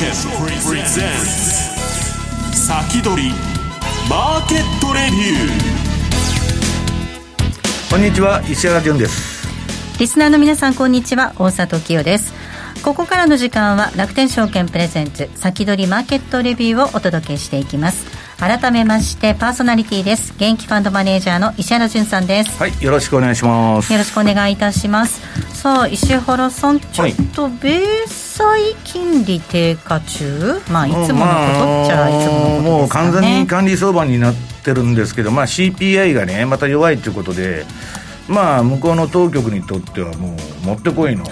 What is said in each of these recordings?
プレゼンツ先取りマーケットレビュー。こんにちは、石原潤です。リスナーの皆さん、こんにちは、大里清です。ここからの時間は楽天証券プレゼンツ先取りマーケットレビューをお届けしていきます。改めましてパーソナリティです。現役ファンドマネージャーの石原潤さんです。はい、よろしくお願いします。よろしくお願いいたします。さあ石原さん、ちょっと米債金利低下中、いつものことっちゃいつものことですよね。もう完全に管理相場になってるんですけど、CPI がねまた弱いということで、向こうの当局にとってはもうもってこいの、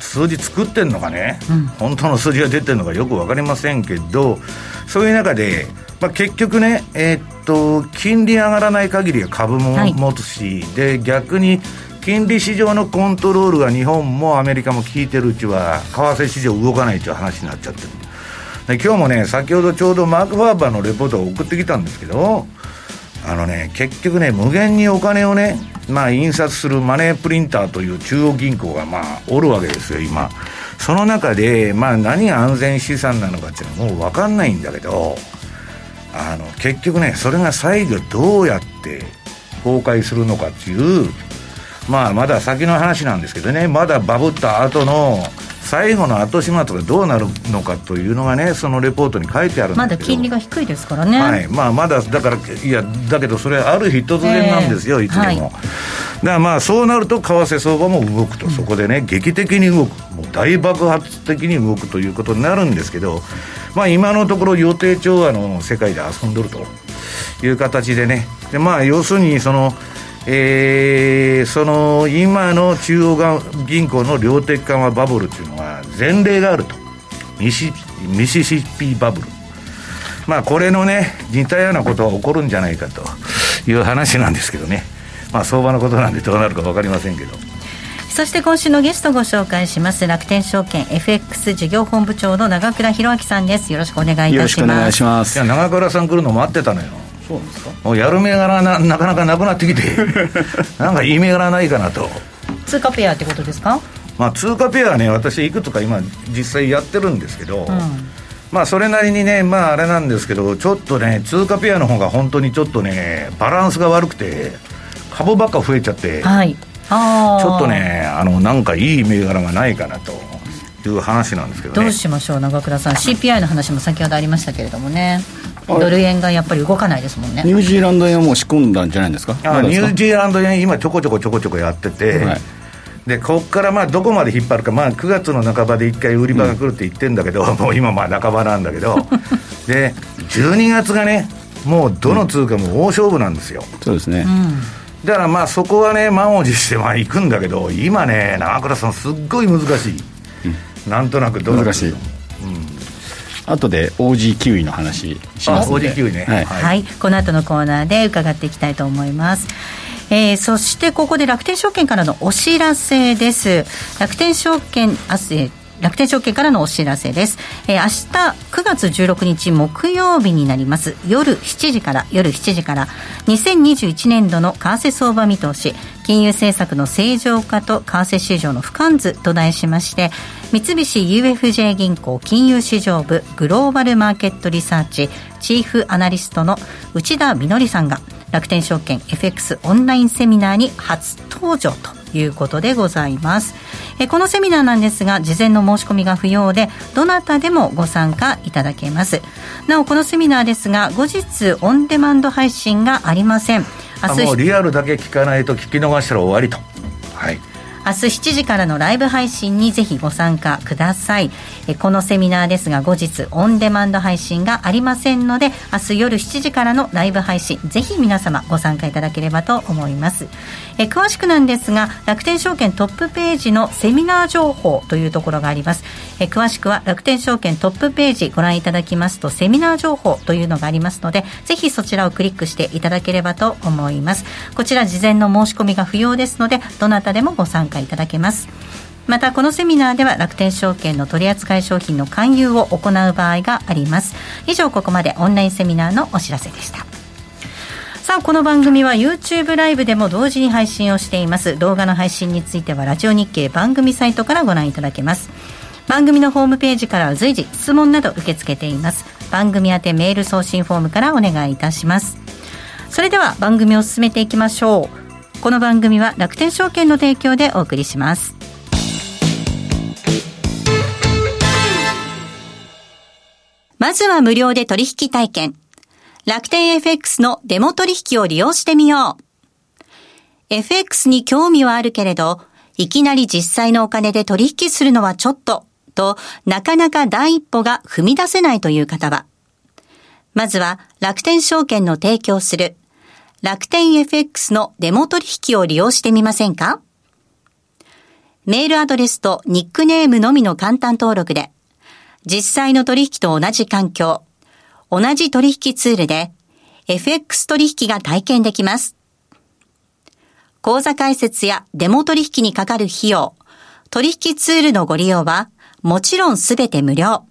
数字作ってんのかね、本当の数字が出てるのかよく分かりませんけど、そういう中で、結局ね、金利上がらない限りは株も持つし、で逆に金利市場のコントロールが日本もアメリカも効いてるうちは為替市場動かないという話になっちゃってる。で今日もね、先ほどちょうどマーク・ファーバーのレポートを送ってきたんですけど、結局ね、無限にお金をね、印刷するマネープリンターという中央銀行がおるわけですよ今。その中で、何が安全資産なのかっていうのはもう分かんないんだけど、結局ね、それが最後どうやって崩壊するのかっていう、まだ先の話なんですけどね、まだバブった後の最後の後始末がどうなるのかというのがね、そのレポートに書いてあるんですけど、まだ金利が低いですからね、まだだからだけどそれある日突然なんですよ、いつでも、だからそうなると為替相場も動くと、そこでね劇的に動く、もう大爆発的に動くということになるんですけど、今のところ予定調和の世界で遊んどるという形でね。で要するにその今の中央銀行の量的緩和バブルというのは前例があると、ミシシッピバブル、これのね似たようなことが起こるんじゃないかという話なんですけどね、相場のことなんでどうなるか分かりませんけど。そして今週のゲストご紹介します。楽天証券 FX 事業本部長の長倉弘明さんです。よろしくお願いいたします。よろしくお願いします。いや、長倉さん来るの待ってたのよ。そうなんですか。もうやる銘柄が なかなかなくなってきてなんかいい銘柄ないかなと。通貨ペアってことですか。通貨ペアはね、私いくつか今実際やってるんですけど、それなりにね、あれなんですけど、ちょっとね通貨ペアの方が本当にちょっとねバランスが悪くて株ばっか増えちゃって、ちょっとねなんかいい銘柄がないかなという話なんですけどね。どうしましょう長倉さん。 CPI の話も先ほどありましたけれどもね、ドル円がやっぱり動かないですもんね。ニュージーランド円はもう仕込んだんじゃないですか。ニュージーランド円今ちょこちょこやってて、でこっからどこまで引っ張るか、9月の半ばで1回売り場が来るって言ってんだけど、もう今半ばなんだけどで12月がねもうどの通貨も大勝負なんですよ、そうですね、だからそこはね満を持して行くんだけど、今ね長倉さんすっごい難しい、なんとなく難しい。後で OG キウイの話しますので。OG キウイね、この後のコーナーで伺っていきたいと思います。そしてここで楽天証券からのお知らせです。楽天証券からのお知らせです。明日9月16日木曜日になります。夜7時から2021年度の為替相場見通し、金融政策の正常化と為替市場の不完図と題しまして、三菱 UFJ 銀行金融市場部グローバルマーケットリサーチチーフアナリストの内田実さんが楽天証券 FX オンラインセミナーに初登場ということでございます。このセミナーなんですが、事前の申し込みが不要で、どなたでもご参加いただけます。なおこのセミナーですが、後日オンデマンド配信がありません。もうリアルだけ聞かないと聞き逃したら終わりと。明日7時からのライブ配信にぜひご参加ください。このセミナーですが、後日オンデマンド配信がありませんので、明日夜7時からのライブ配信、ぜひ皆様ご参加いただければと思います。詳しくなんですが、楽天証券トップページのセミナー情報というところがあります。詳しくは楽天証券トップページご覧いただきますと、セミナー情報というのがありますので、ぜひそちらをクリックしていただければと思います。こちら事前の申し込みが不要ですので、どなたでもご参加いただけます。またこのセミナーでは楽天証券の取扱い商品の勧誘を行う場合があります。以上、ここまでオンラインセミナーのお知らせでした。さあ、この番組は YouTube ライブでも同時に配信をしています。動画の配信についてはラジオ日経番組サイトからご覧いただけます。番組のホームページからは随時質問など受け付けています。番組宛てメール送信フォームからお願いいたします。それでは番組を進めていきましょう。この番組は楽天証券の提供でお送りします。まずは無料で取引体験、楽天 FX のデモ取引を利用してみよう。 FX に興味はあるけれど、いきなり実際のお金で取引するのはちょっとと、なかなか第一歩が踏み出せないという方は、まずは楽天証券の提供する楽天 FX のデモ取引を利用してみませんか。メールアドレスとニックネームのみの簡単登録で、実際の取引と同じ環境、同じ取引ツールで FX 取引が体験できます。口座開設やデモ取引にかかる費用、取引ツールのご利用はもちろんすべて無料。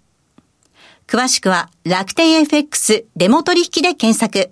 詳しくは楽天 FX デモ取引で検索。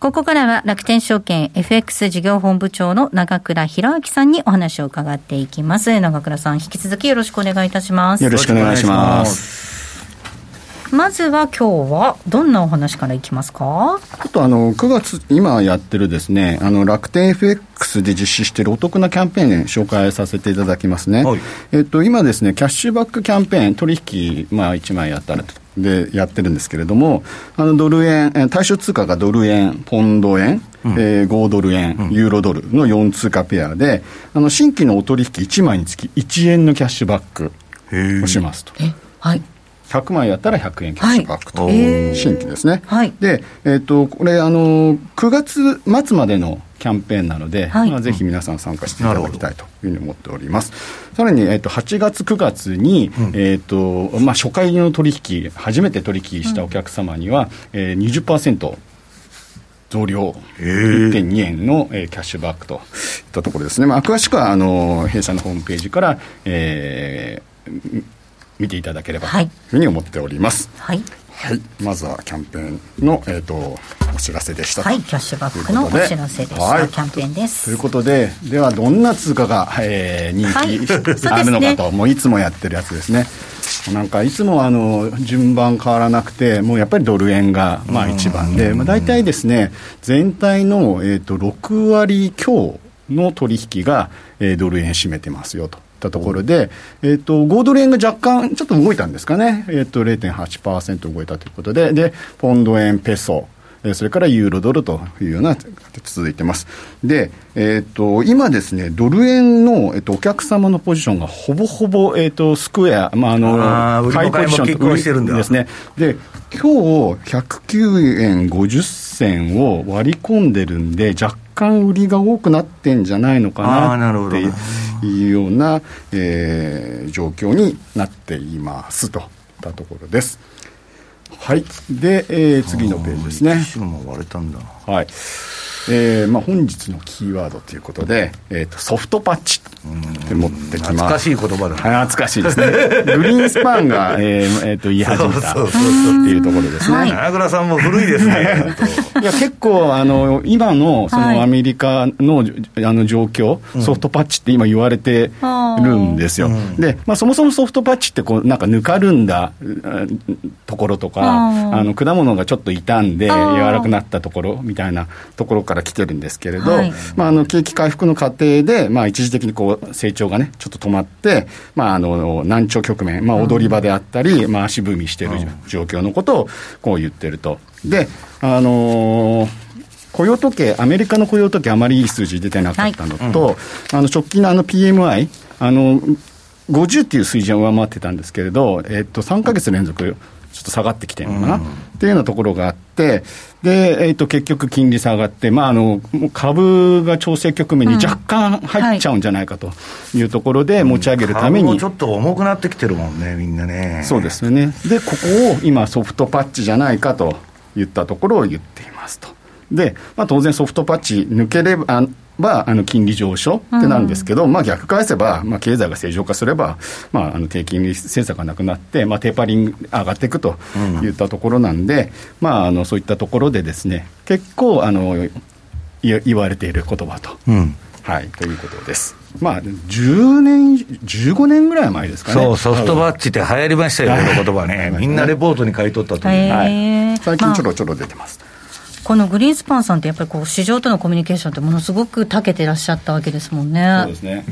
ここからは楽天証券 FX 事業本部長の永倉博明さんにお話を伺っていきます。永倉さん、引き続きよろしくお願いいたします。よろしくお願いします。まずは今日はどんなお話からいきますか。ちょっと9月今やってるですね、楽天 FX で実施しているお得なキャンペーン紹介させていただきますね、はい。今ですね、キャッシュバックキャンペーン取引、1枚やったらでやってるんですけれども、ドル円対象通貨がドル円、ポンド円、豪ドル円、ユーロドルの4通貨ペアで、新規のお取引1枚につき1円のキャッシュバックをしますと、はい、100枚やったら100円キャッシュバックと、新規ですね、はい。で、これ9月末までのキャンペーンなので、はい、ぜひ皆さん参加していただきたいというふうに思っております。さらに、8月9月に、初回の取引、初めて取引したお客様には、20% 増量 1.2 円の、キャッシュバックといったところですね。詳しくは弊社のホームページから、見ていただければというふうに思っております。はいはい。まずはキャンペーンの、お知らせでした。はい、キャッシュバックのお知らせでした、はい、キャンペーンです。ということで、ではどんな通貨が、人気あるのかと、はいね、もういつもやってるやつですね。なんかいつも順番変わらなくて、もうやっぱりドル円が一番で、大体ですね、全体の、6割強の取引が、ドル円占めてますよとたところで、豪ドル円が若干ちょっと動いたんですかね、0.8% 動いたということで、でポンド円、ペソ、それからユーロドルというような形続いてます。で、今ですね、ドル円の、お客様のポジションがほぼほぼ、スクエア、買いポジションと売りですね。で、今日109円50銭を割り込んでるんで、若干売りが多くなってんじゃないのかなっていうような、状況になっていますといったところです。はい。で、次のページですね。白も割れたんだ。はい。本日のキーワードということで、ソフトパッチって持ってきます。懐かしい言葉だ。懐かしいですね。グリーンスパンが、言い始めたっていうところですね。そうそうそうそう、はい、長倉さんも古いですね。いや結構今 の, そのアメリカ の,、はい、状況ソフトパッチって今言われてるんですよ、うんでまあ、そもそもソフトパッチってこうなんかぬかるんだところとか果物がちょっと傷んで柔らくなったところみたいなところから来てるんですけれど、はい景気回復の過程で、まあ、一時的にこう成長が、ね、ちょっと止まって、まあ、難聴局面、まあ、踊り場であったり、うんまあ、足踏みしている状況のことをこう言ってるとで雇用時計アメリカの雇用時計あまりいい数字出てなかったのと、はいうん、直近のPMI 50っていう水準を上回ってたんですけれど、3ヶ月連続ちょっと下がってきてるのかな、うん、っていうようなところがあってで、結局金利下がって、まあ、株が調整局面に若干入っちゃうんじゃないかというところで持ち上げるために、うん、株もちょっと重くなってきてるもんねみんなねそうですよねでここを今ソフトパッチじゃないかと言ったところを言っていますとで、まあ、当然ソフトパッチ抜ければ金利上昇ってなんですけど、うんまあ、逆返せば、まあ、経済が正常化すれば、まあ、低金利政策がなくなって、まあ、テーパリング上がっていくといったところなんで、うんまあ、そういったところでですね結構言われている言葉と、うんはい、ということですまあ、10年15年ぐらい前ですかねそうソフトパッチって流行りましたよこの言葉ねみんなレポートに買い取ったと思う、はい、最近ちょろちょろ出てます、まあこのグリーンスパンさんってやっぱりこう市場とのコミュニケーションってものすごく長けてらっしゃったわけですもんねそうですね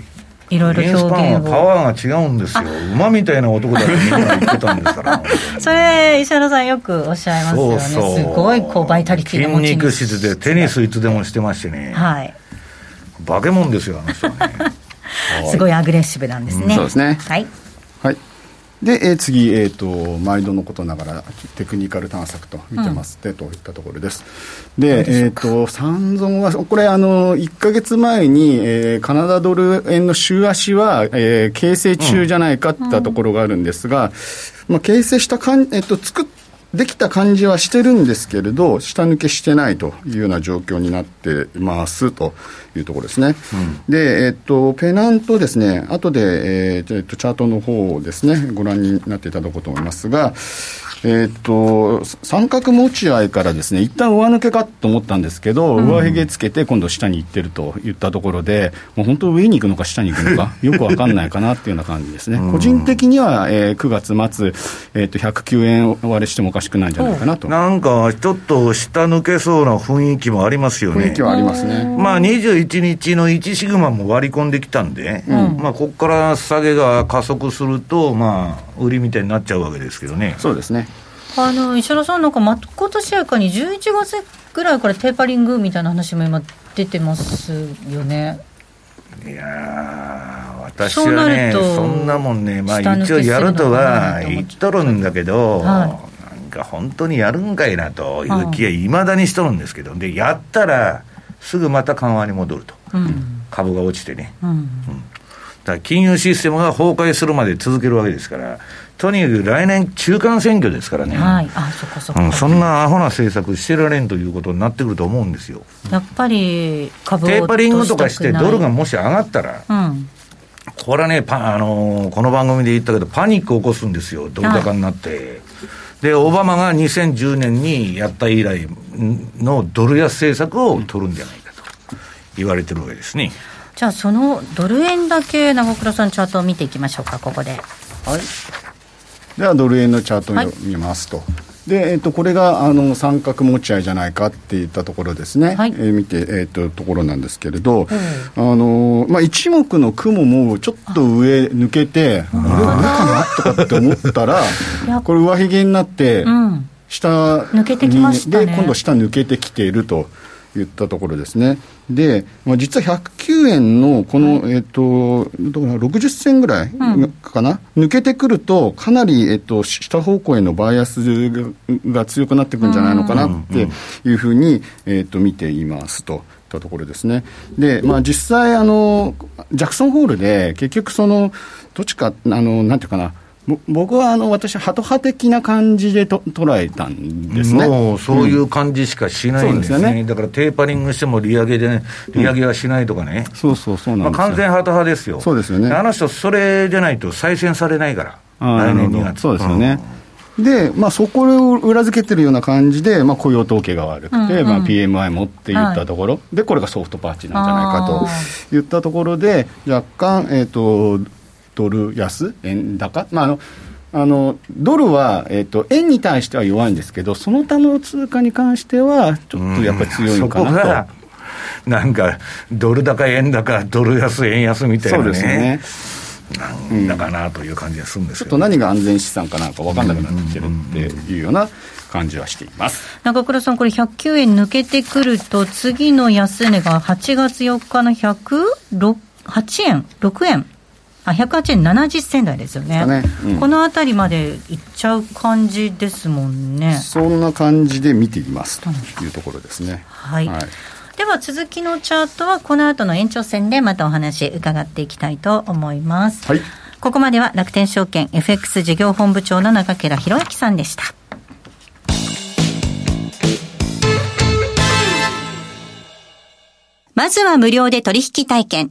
いろいろ表現をグリーンスパンはパワーが違うんですよ馬みたいな男だってみんな言ってたんですからそれ石原さんよくおっしゃいますよねそうすごいこうバイタリティの持ち筋肉質でテニスいつでもしてましてねはい化け物ですよあの人はねすごいアグレッシブなんですね、うん、そうですねはい、はいで次、毎度のことながらテクニカル探索と見てますで、うん、といったところですで、三尊はこれ1ヶ月前に、カナダドル円の週足は、形成中じゃないかってところがあるんですが、うんまあ、形成したできた感じはしてるんですけれど下抜けしてないというような状況になってますというところですね、うん、で、ペナントですね後で、チャートの方をですねご覧になっていただこうと思いますが、三角持ち合いからですね一旦上抜けかと思ったんですけど、うん、上髭つけて今度下に行ってるといったところでもう本当上に行くのか下に行くのかよく分かんないかなというような感じですね、うん、個人的には、9月末、109円割れしてもおかしいないんじゃないかなとなんかちょっと下抜けそうな雰囲気もありますよね雰囲気はありますね、まあ、21日の1シグマも割り込んできたんで、うんまあ、ここから下げが加速すると、まあ、売りみたいになっちゃうわけですけどねそうですね石原さんなんかまことしやかに11月ぐらいからテーパリングみたいな話も今出てますよねいや私はね そんなもんね、まあ、一応やるとは言っとるんだけど、はい本当にやるんかいなという気はいまだにしとるんですけどでやったらすぐまた緩和に戻ると、うん、株が落ちてね、うんうん、だから金融システムが崩壊するまで続けるわけですからとにかく来年中間選挙ですからね、はい、あ、そっかそっか、うん、そんなアホな政策してられんということになってくると思うんですよやっぱり株をテーパリングとかしてドルがもし上がったら、うんこれはねこの番組で言ったけどパニック起こすんですよドル高になって、はい、でオバマが2010年にやった以来のドル安政策を取るんじゃないかと言われてるわけですねじゃあそのドル円だけ長倉さんチャートを見ていきましょうかここで、はい、ではドル円のチャートを、はい、見ますとでこれが三角持ち合いじゃないかっていったところですね、はい見て、ところなんですけれど、うんまあ、一目の雲もちょっと上抜けてこれは上かなとかって思ったらこれ上髭になって下に、うん、抜けてきましたねで今度下抜けてきているといったところですねで、まあ、実は109円のこの、はい60銭ぐらいかな、うん、抜けてくるとかなり、下方向へのバイアスが強くなってくるんじゃないのかなっていうふうに、見ていますといったところですねで、まあ、実際ジャクソンホールで結局そのどっちかなんていうかな僕は私ハト派的な感じで捉えたんですねもうそういう感じしかしないんですね、うん、そうですよねだからテーパリングしても利上げで、ね、利上げはしないとかね、うん、そうそうそうなんですよ、まあ、完全ハト派ですよそうですよねあの人それじゃないと再選されないから来年になってそうですよね、うんで、そこを裏付けてるような感じで、雇用統計が悪くて、PMI もっていったところ、はい、でこれがソフトパッチなんじゃないかといったところで若干、ドル安円高、ドルは、円に対しては弱いんですけど、その他の通貨に関してはちょっとやっぱり強いのかなと。なんかドル高円高ドル安円安みたいなね、そうですね、なんだかなという感じがするんですけど、ね、ちょっと何が安全資産かなんか分かんなくなってきてるっていうような感じはしています。中倉さん、これ109円抜けてくると次の安値が8月4日の108円6円、108円70銭台ですよね、このあたりまでいっちゃう感じですもんね。そんな感じで見ていますというところですね、はい、はい。では続きのチャートはこの後の延長戦でまたお話伺っていきたいと思います、はい、ここまでは楽天証券 FX 事業本部長の中倉博之さんでした。まずは無料で取引体験、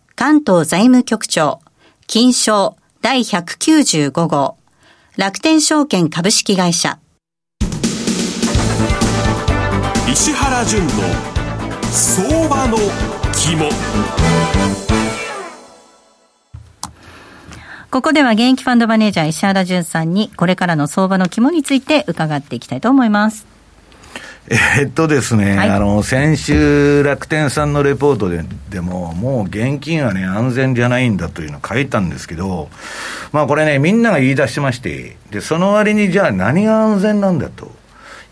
関東財務局長金商第195号楽天証券株式会社。石原潤の相場の肝。ここでは現役ファンドマネージャー石原潤さんにこれからの相場の肝について伺っていきたいと思います。ですね、はい、先週楽天さんのレポートでももう現金はね安全じゃないんだというのを書いたんですけど、これねみんなが言い出してまして、でその割にじゃあ何が安全なんだと。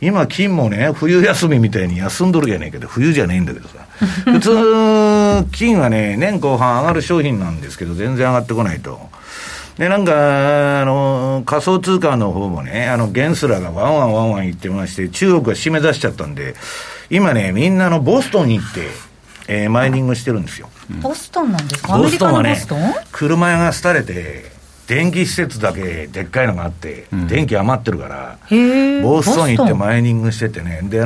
今金もね冬休みみたいに休んどるじゃないけど、冬じゃないんだけどさ普通金はね年後半上がる商品なんですけど全然上がってこないと。でなんか仮想通貨の方もねゲンスラがワンワン言ってまして、中国が締め出しちゃったんで今ねみんなボストンに行って、マイニングしてるんですよ、うん、ボストンなんですか。アメリカのボストンはね車が廃れて電気施設だけでっかいのがあって、電気余ってるからボストン行ってマイニングしててね。で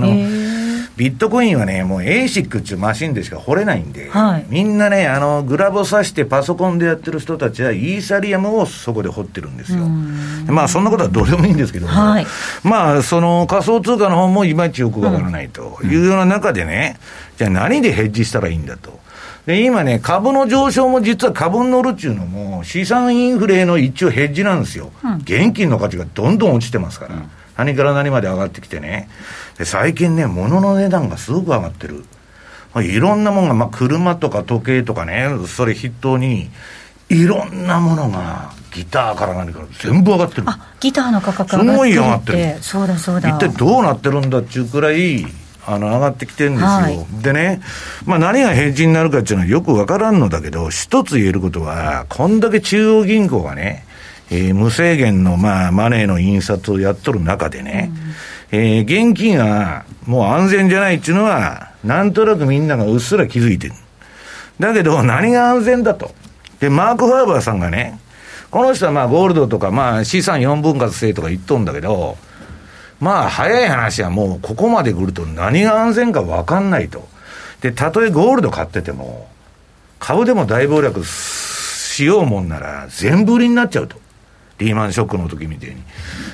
ビットコインはねもう ASIC っていうマシンでしか掘れないんで、はい、みんなねグラボさしてパソコンでやってる人たちはイーサリアムをそこで掘ってるんですよ。そんなことはどうでもいいんですけども、はい、その仮想通貨の方もいまいちよくわからないというような中でね、じゃあ何でヘッジしたらいいんだと。で今ね株の上昇も実は株に乗るっていうのも資産インフレの一応ヘッジなんですよ、現金の価値がどんどん落ちてますから、何から何まで上がってきてね。で最近ね物の値段がすごく上がってる、いろんなものが、車とか時計とかねそれ筆頭にいろんなものがギターから何から全部上がってる。ギターの価格が上がってるってすごい上がってる。そうだ一体どうなってるんだっていうくらい上がってきてるんですよ、はい、でね、何がヘッジになるかっていうのはよくわからんのだけど、一つ言えることはこんだけ中央銀行がね、無制限の、マネーの印刷をやっとる中でね、現金はもう安全じゃないっていうのはなんとなくみんながうっすら気づいてる。だけど何が安全だと。でマーク・ファーバーさんがね、この人はゴールドとか資産4分割制とか言っとんだけど、まあ早い話はもうここまで来ると何が安全か分かんないと。でたとえゴールド買ってても株でも大暴落しようもんなら全部売りになっちゃうと、リーマンショックの時みたいに。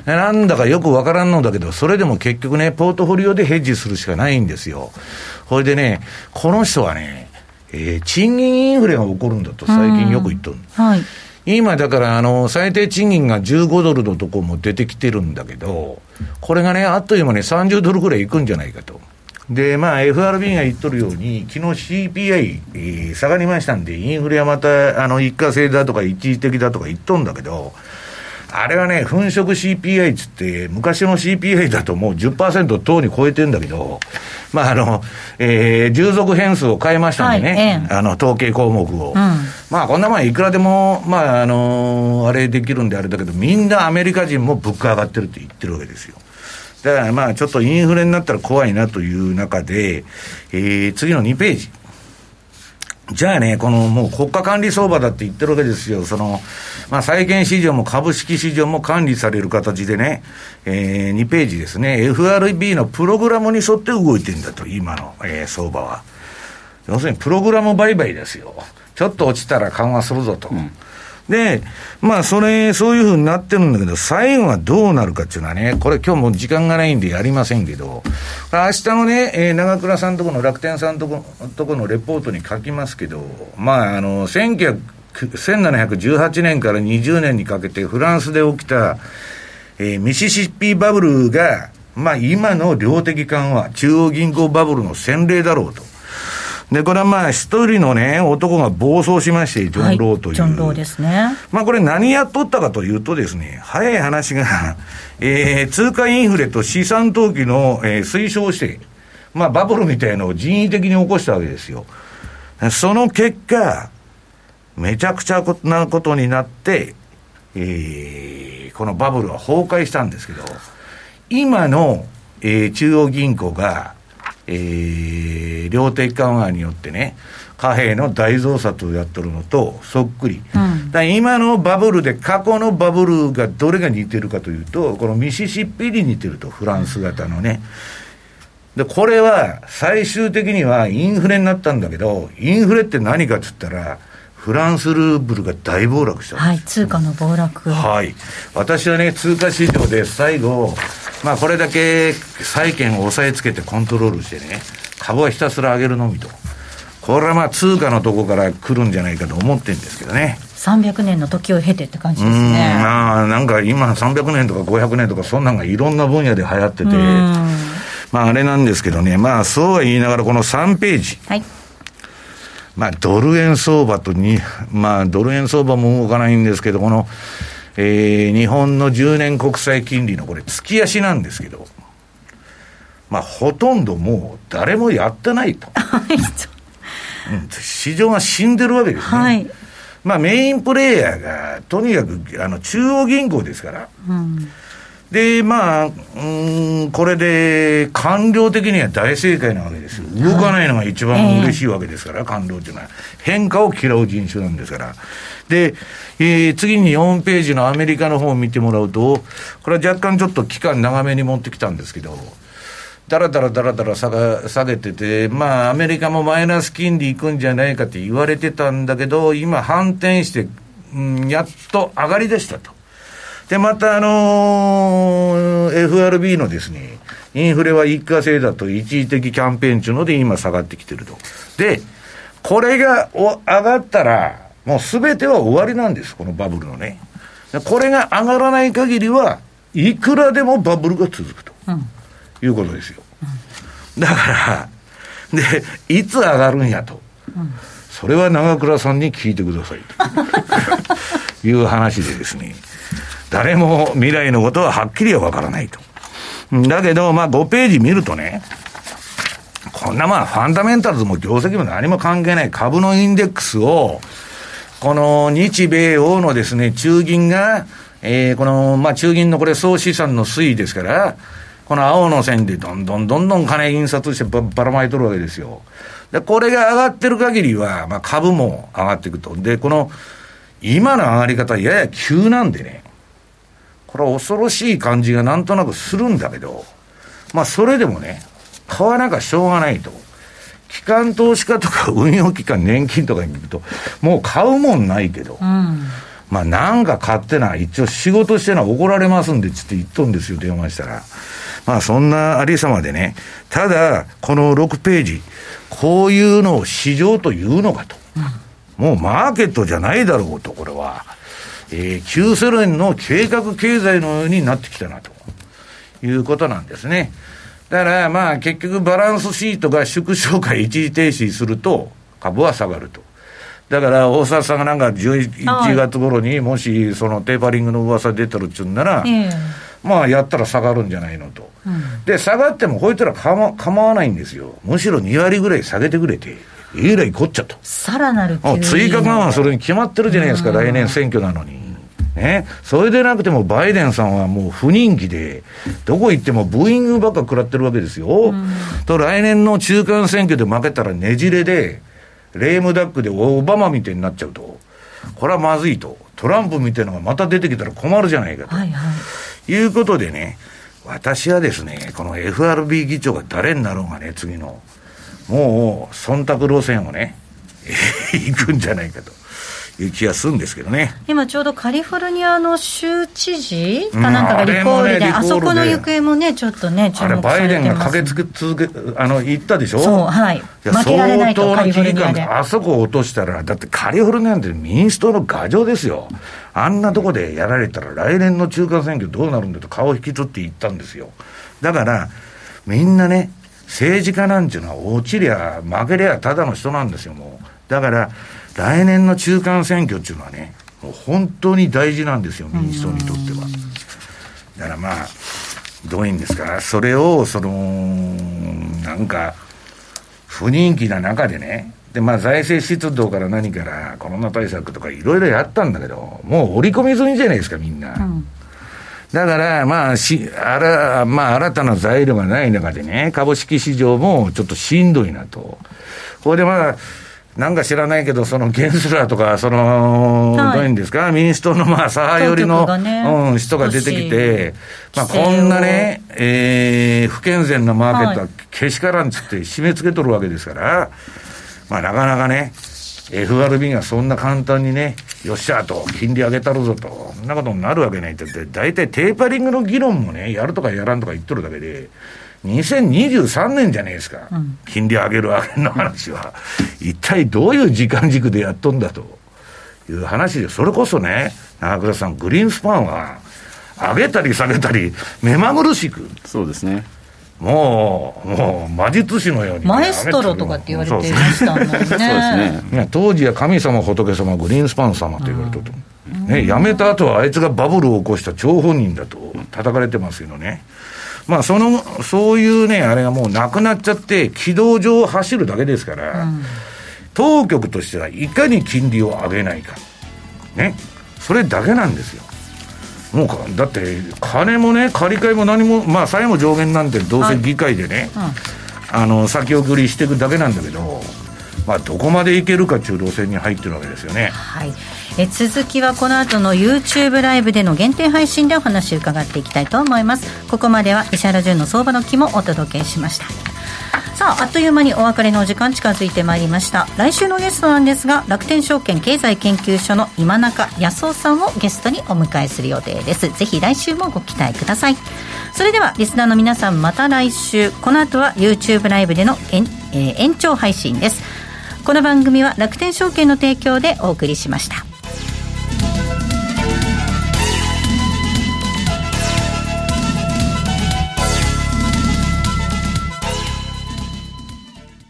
なんだかよくわからんのだけど、それでも結局ね、ポートフォリオでヘッジするしかないんですよ。これでね、この人はね、賃金インフレが起こるんだと最近よく言っとる、はい、今だから最低賃金が15ドルのとこも出てきてるんだけど、これがねあっという間に30ドルぐらいいくんじゃないかと。でまあ FRB が言っとるように昨日 CPI、下がりましたんで、インフレはまた一過性だとか一時的だとか言っとるんだけど、あれはね粉飾 CPI つって昔の CPI だともう 10% 等に超えてんだけど、まあ従属変数を変えましたんでね、はい、統計項目を、うん、まあこんなもんいくらでもまああれできるんであれだけど、みんなアメリカ人も物価上がってるって言ってるわけですよ。だからまあちょっとインフレになったら怖いなという中で、次の2ページ。じゃあね、このもう国家管理相場だって言ってるわけですよ。まあ債券市場も株式市場も管理される形でね、2ページですね。FRB のプログラムに沿って動いてんだと、今の、相場は。要するにプログラム売買ですよ。ちょっと落ちたら緩和するぞと。うん、で、まあそういう風になってるんだけど、最後はどうなるかっていうのはね、これ今日もう時間がないんでやりませんけど、明日のね、長倉さんとこの楽天さんとこのレポートに書きますけど、まあ1718年から20年にかけてフランスで起きた、ミシシッピバブルが、まあ今の量的緩和、中央銀行バブルの先例だろうと。で、これはまあ一人のね、男が暴走しまして、ジョン・ローという。ジョン・ローですね。まあこれ何やっとったかというとですね、早い話が、通貨インフレと資産投機の、推奨して、まあバブルみたいのを人為的に起こしたわけですよ。その結果、めちゃくちゃなことになって、このバブルは崩壊したんですけど、今の、中央銀行が、量的緩和によってね、貨幣の大増刷をやっとるのとそっくり、うん、だ今のバブルで過去のバブルがどれが似てるかというと、このミシシッピに似てると、フランス型のね。でこれは最終的にはインフレになったんだけど、インフレって何かっつったらフランスルーブルが大暴落したんです、はい、通貨の暴落、はい、私はね通貨市場で最後、まあ、これだけ債券を抑えつけてコントロールしてね、株はひたすら上げるのみと、これはまあ通貨のとこから来るんじゃないかと思ってるんですけどね。300年の時を経てって感じですね。なんか今300年とか500年とかそんなんがいろんな分野で流行ってて、まああれなんですけどね、まあそうは言いながらこの3ページ、はい、まあ、ドル円相場とに、まあ、ドル円相場も動かないんですけど、この、日本の10年国債金利のこれ、月足なんですけど、まあ、ほとんどもう誰もやってないと。うん、市場が死んでるわけですね。はい。まあ、メインプレーヤーが、とにかく、中央銀行ですから。うん、で、まあ、これで、官僚的には大正解なわけです。動かないのが一番嬉しいわけですから、官僚というのは。変化を嫌う人種なんですから。で、次に4ページのアメリカの方を見てもらうと、これは若干ちょっと期間長めに持ってきたんですけど、だらだらだらだら下げてて、まあアメリカもマイナス金利いくんじゃないかって言われてたんだけど、今反転して、やっと上がりでしたと。で、またFRB のですね、インフレは一過性だと一時的キャンペーン中ので今下がってきてると。で、これが上がったら、もうすべては終わりなんです、このバブルのね。これが上がらない限りはいくらでもバブルが続くと、いうことですよ。だから、で、いつ上がるんやと。それは長倉さんに聞いてくださいという話でですね、誰も未来のことははっきりはわからないと。だけど、まあ5ページ見るとね、こんなまあファンダメンタルズも業績も何も関係ない株のインデックスを、この日米欧のですね、中銀が、この、まあ中銀のこれ総資産の推移ですから、この青の線でどんどん金印刷してばらまいとるわけですよ。で、これが上がってる限りは、まあ株も上がっていくと。で、この今の上がり方はやや急なんでね、これは恐ろしい感じがなんとなくするんだけど、まあそれでもね、買わなきゃしょうがないと。機関投資家とか運用機関、年金とかに行くともう買うもんないけど、まあなんか買ってな、一応仕事してな、怒られますんでつって言っとんですよ、電話したら。まあそんなありさまでね、ただこの6ページ、こういうのを市場というのかと、もうマーケットじゃないだろうと、これは、旧ソ連の計画経済のようになってきたなということなんですね。だからまあ結局バランスシートが縮小か一時停止すると株は下がると。だから大沢さんがなんか11月頃にもしそのテーパリングの噂出てるっちゅうんなら、まあやったら下がるんじゃないのと、で下がってもこいつら構わないんですよ。むしろ2割ぐらい下げてくれてえらいこっちゃと、さらなる追加緩和それに決まってるじゃないですか、来年選挙なのにね。それでなくてもバイデンさんはもう不人気でどこ行ってもブーイングばっか食らってるわけですよ、と来年の中間選挙で負けたらねじれでレームダックでオバマみたいになっちゃうと、これはまずいと、トランプみたいなのがまた出てきたら困るじゃないかと、いうことでね、私はですね、この FRB 議長が誰になろうがね、次のもう忖度路線をね行くんじゃないかという気がするんですけどね。今ちょうどカリフォルニアの州知事かなんかがリコールで、あそこの行方もねちょっとね注目されてます。あれバイデンが駆けつけ続け言ったでしょ。そう、はい。負けられないとカリフォルニアで。あそこ落としたらだってカリフォルニアって民主党の牙城ですよ。あんなとこでやられたら来年の中間選挙どうなるんだと顔を引きずって言ったんですよ。だからみんなね、政治家なんていうのは落ちりゃ負けりゃただの人なんですよもう。だから来年の中間選挙っていうのはね、もう本当に大事なんですよ、民主党にとっては。だからまあどういうんですか、それをそのなんか不人気な中でね、でまあ財政出動から何からコロナ対策とかいろいろやったんだけど、もう織り込み済みじゃないですかみんな、だからまあ新たな材料がない中でね、株式市場もちょっとしんどいなと。これでまあなんか知らないけど、そのゲンスラーとか、その、どういうんですか、民主党のまあ左派寄りの、人が出てきて、まあこんなね、不健全なマーケットはけしからんつって締め付けとるわけですから、まあなかなかね、FRB がそんな簡単にね、よっしゃーと、金利上げたるぞと、そんなことになるわけないって、大体テーパリングの議論もね、やるとかやらんとか言っとるだけで、2023年じゃないですか、金利上げる上げるの話は一体どういう時間軸でやっとんだという話で、それこそね、中倉さん、グリーンスパンは上げたり下げたり目まぐるしく、そうですね、もう魔術師のように、マエストロとかって言われてましたもんね。そうですね、当時は神様仏様グリーンスパン様と言われてね、辞めた後はあいつがバブルを起こした張本人だと叩かれてますけどね。まあ、そういうねあれがもうなくなっちゃって軌道上を走るだけですから、当局としてはいかに金利を上げないかね、それだけなんですよ。もうだって金もね借り換えも何もまあ債務上限なんてどうせ議会でね、先送りしていくだけなんだけど、まあどこまでいけるか中路線に入ってるわけですよね。はい、続きはこの後の YouTube ライブでの限定配信でお話を伺っていきたいと思います。ここまでは石原潤の相場の気もお届けしました。さあ、あっという間にお別れのお時間近づいてまいりました。来週のゲストなんですが、楽天証券経済研究所の今中康夫さんをゲストにお迎えする予定です。ぜひ来週もご期待ください。それではリスナーの皆さん、また来週。この後は YouTube ライブでの延長配信です。この番組は楽天証券の提供でお送りしました。